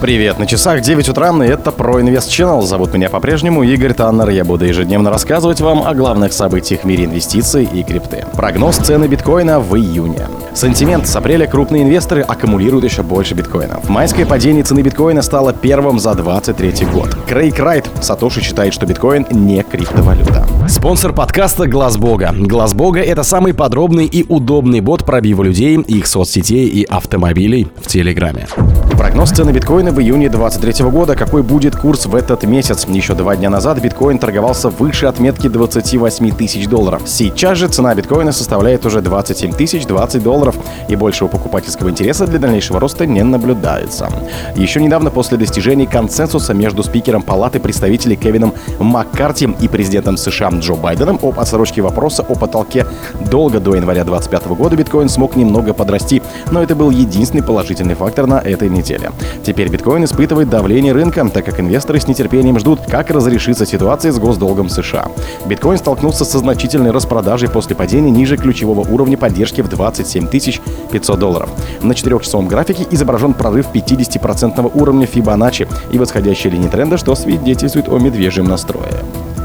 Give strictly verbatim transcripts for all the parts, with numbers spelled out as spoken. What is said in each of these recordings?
Привет, на часах девять утра, и это ProInvest Channel. Зовут меня по-прежнему Игорь Таннер. Я буду ежедневно рассказывать вам о главных событиях в мире инвестиций и крипты. Прогноз цены биткоина в июне. Sentiment. С апреля крупные инвесторы аккумулируют еще больше биткоинов. Майское падение цены биткоина стало первым за двадцать третий год. Крейг Райт. Сатоши считает, что биткоин не криптовалюта. Спонсор подкаста — Глазбога. Глазбога — это самый подробный и удобный бот пробива людей, их соцсетей и автомобилей в Телеграме. Прогноз цены биткоина в июне двадцать третьего года. Какой будет курс в этот месяц? Еще два дня назад биткоин торговался выше отметки двадцати восьми тысяч долларов. Сейчас же цена биткоина составляет уже двадцать семь тысяч двадцать долларов, и большего покупательского интереса для дальнейшего роста не наблюдается. Еще недавно после достижения консенсуса между спикером Палаты представителей Кевином Маккарти и президентом США Джо Байденом об отсрочке вопроса о потолке долга до января двадцать пятого года биткоин смог немного подрасти, но это был единственный положительный фактор на этой неделе. Теперь биткоин испытывает давление рынка, так как инвесторы с нетерпением ждут, как разрешится ситуация с госдолгом США. Биткоин столкнулся со значительной распродажей после падения ниже ключевого уровня поддержки в двадцать семь тысяч пятьсот долларов. На четырехчасовом графике изображен прорыв пятидесятипроцентного уровня Фибоначчи и восходящей линии тренда, что свидетельствует о медвежьем настрое.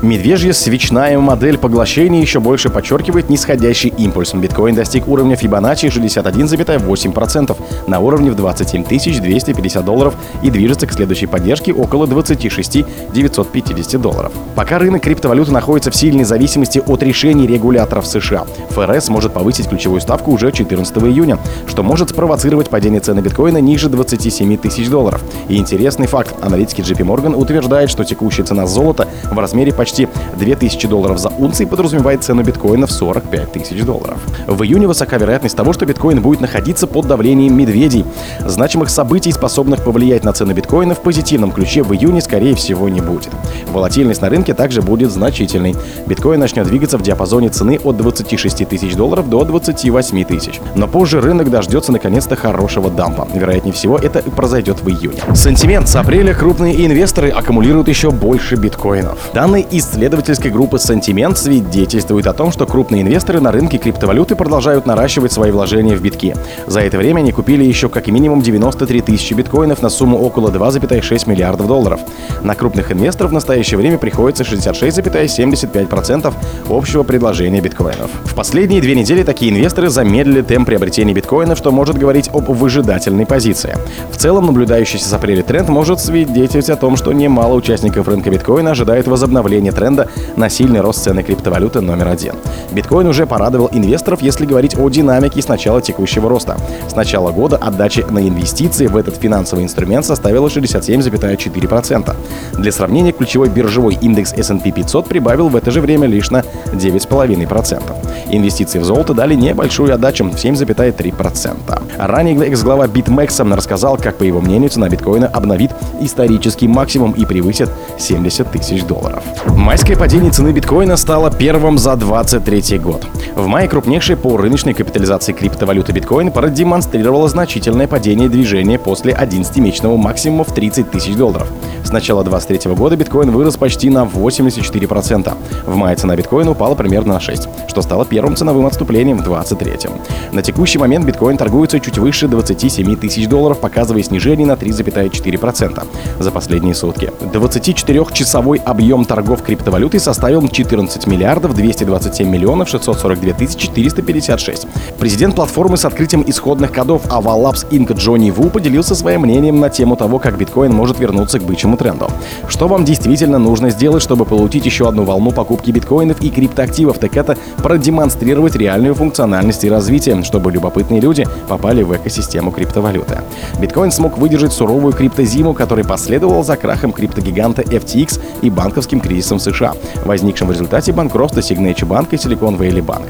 Медвежья свечная модель поглощения еще больше подчеркивает нисходящий импульс. Биткоин достиг уровня Фибоначчи шестьдесят один целых восемь десятых процента на уровне в двадцать семь тысяч двести пятьдесят долларов и движется к следующей поддержке около двадцать шесть тысяч девятьсот пятьдесят долларов. Пока рынок криптовалюты находится в сильной зависимости от решений регуляторов США, ФРС может повысить ключевую ставку уже четырнадцатого июня, что может спровоцировать падение цены биткоина ниже двадцати семи тысяч долларов. И интересный факт. Аналитики джей пи Morgan утверждают, что текущая цена золота в размере почти две тысячи долларов за унцию подразумевает цену биткоина в сорок пять тысяч долларов. В июне высока вероятность того, что биткоин будет находиться под давлением медведей. Значимых событий, способных повлиять на цену биткоина в позитивном ключе, в июне, скорее всего, не будет. Волатильность на рынке также будет значительной. Биткоин начнет двигаться в диапазоне цены от двадцати шести тысяч долларов до двадцати восьми тысяч. Но позже рынок дождется наконец-то хорошего дампа. Вероятнее всего, это и произойдет в июне. Sentiment. С апреля крупные инвесторы аккумулируют еще больше биткоинов. Данные из исследовательской группы Sentiment свидетельствует о том, что крупные инвесторы на рынке криптовалюты продолжают наращивать свои вложения в битки. За это время они купили еще как минимум девяносто три тысячи биткоинов на сумму около двух целых шести десятых миллиардов долларов. На крупных инвесторов в настоящее время приходится шестьдесят шесть целых семьдесят пять сотых процента общего предложения биткоинов. В последние две недели такие инвесторы замедлили темп приобретения биткоинов, что может говорить об выжидательной позиции. В целом, наблюдающийся с апреля тренд может свидетельствовать о том, что немало участников рынка биткоина ожидает возобновления тренда на сильный рост цены криптовалюты номер один. Биткоин уже порадовал инвесторов, если говорить о динамике с начала текущего роста. С начала года отдача на инвестиции в этот финансовый инструмент составила шестьдесят семь целых четыре десятых процента. Для сравнения, ключевой биржевой индекс эс энд пи пятьсот прибавил в это же время лишь на девять целых пять десятых процента. Инвестиции в золото дали небольшую отдачу в семь целых три десятых процента. Ранее экс-глава BitMEX рассказал, как, по его мнению, цена биткоина обновит исторический максимум и превысит семьдесят тысяч долларов. Майское падение цены биткоина стало первым за двадцать третий год. В мае крупнейшая по рыночной капитализации криптовалюта биткоин продемонстрировала значительное падение движения после одиннадцатимесячного максимума в тридцать тысяч долларов. С начала двадцать третьего года биткоин вырос почти на восемьдесят четыре процента. В мае цена биткоина упала примерно на шесть процентов, что стало первым ценовым отступлением в двадцать третьем. На текущий момент биткоин торгуется чуть выше двадцати семи тысяч долларов, показывая снижение на три целых четыре десятых процента за последние сутки. двадцатичетырёхчасовой объем торгов криптовалюты составил четырнадцать миллиардов двести двадцать семь миллионов шестьсот сорок две тысячи четыреста пятьдесят шесть. Президент платформы с открытием исходных кодов Avalanche инкорпорейтед Джонни Ву поделился своим мнением на тему того, как биткоин может вернуться к бычьему тренду. Что вам действительно нужно сделать, чтобы получить еще одну волну покупки биткоинов и криптоактивов, так это продемонстрировать реальную функциональность и развитие, чтобы любопытные люди попали в экосистему криптовалюты. Биткоин смог выдержать суровую криптозиму, которая последовала за крахом криптогиганта эф ти экс и банковским кризисом США, возникшим в результате банкротства Signature Bank и Silicon Valley Bank.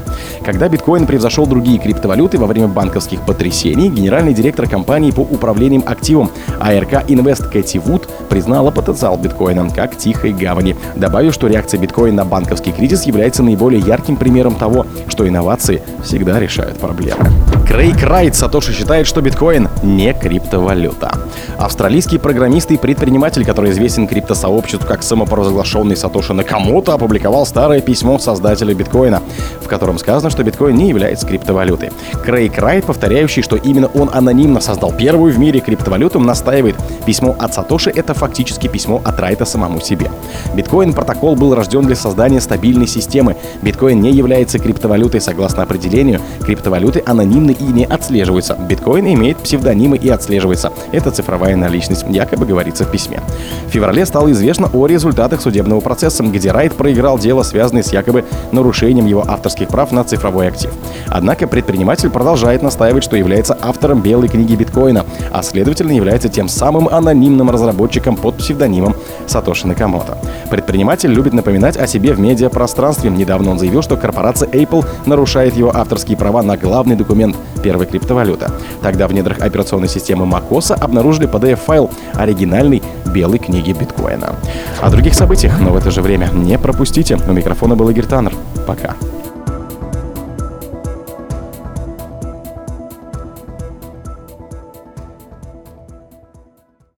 Когда биткоин превзошел другие криптовалюты во время банковских потрясений, генеральный директор компании по управлением активом эй ар кей Invest Кэти Вуд признала потенциал биткоина как тихой гавани, добавив, что реакция биткоина на банковский кризис является наиболее ярким примером того, что инновации всегда решают проблемы. Крейг Райт. Сатоши считает, что биткоин не криптовалюта. Австралийский программист и предприниматель, который известен криптосообществу как самопровозглашенный Сатоши Сатоши Накамото опубликовал старое письмо создателя биткоина, в котором сказано, что биткоин не является криптовалютой. Крейг Райт, повторяющий, что именно он анонимно создал первую в мире криптовалюту, настаивает: письмо от Сатоши — это фактически письмо от Райта самому себе. Биткоин-протокол был рожден для создания стабильной системы. Биткоин не является криптовалютой. Согласно определению, криптовалюты анонимны и не отслеживаются. Биткоин имеет псевдонимы и отслеживается. Это цифровая наличность, якобы говорится в письме. В феврале стало известно о результатах судебного процесса, где Райт проиграл дело, связанное с якобы нарушением его авторских прав на цифровой актив. Однако предприниматель продолжает настаивать, что является автором белой книги биткоина, а следовательно является тем самым анонимным разработчиком под псевдонимом Сатоши Накамото. Предприниматель любит напоминать о себе в медиапространстве. Недавно он заявил, что корпорация Apple нарушает его авторские права на главный документ первой криптовалюты. Тогда в недрах операционной системы macOS обнаружили пи ди эф-файл оригинальной белой книги биткоина. О других событиях, но в это же время не пропустите. У микрофона был Игорь Таннер. Пока.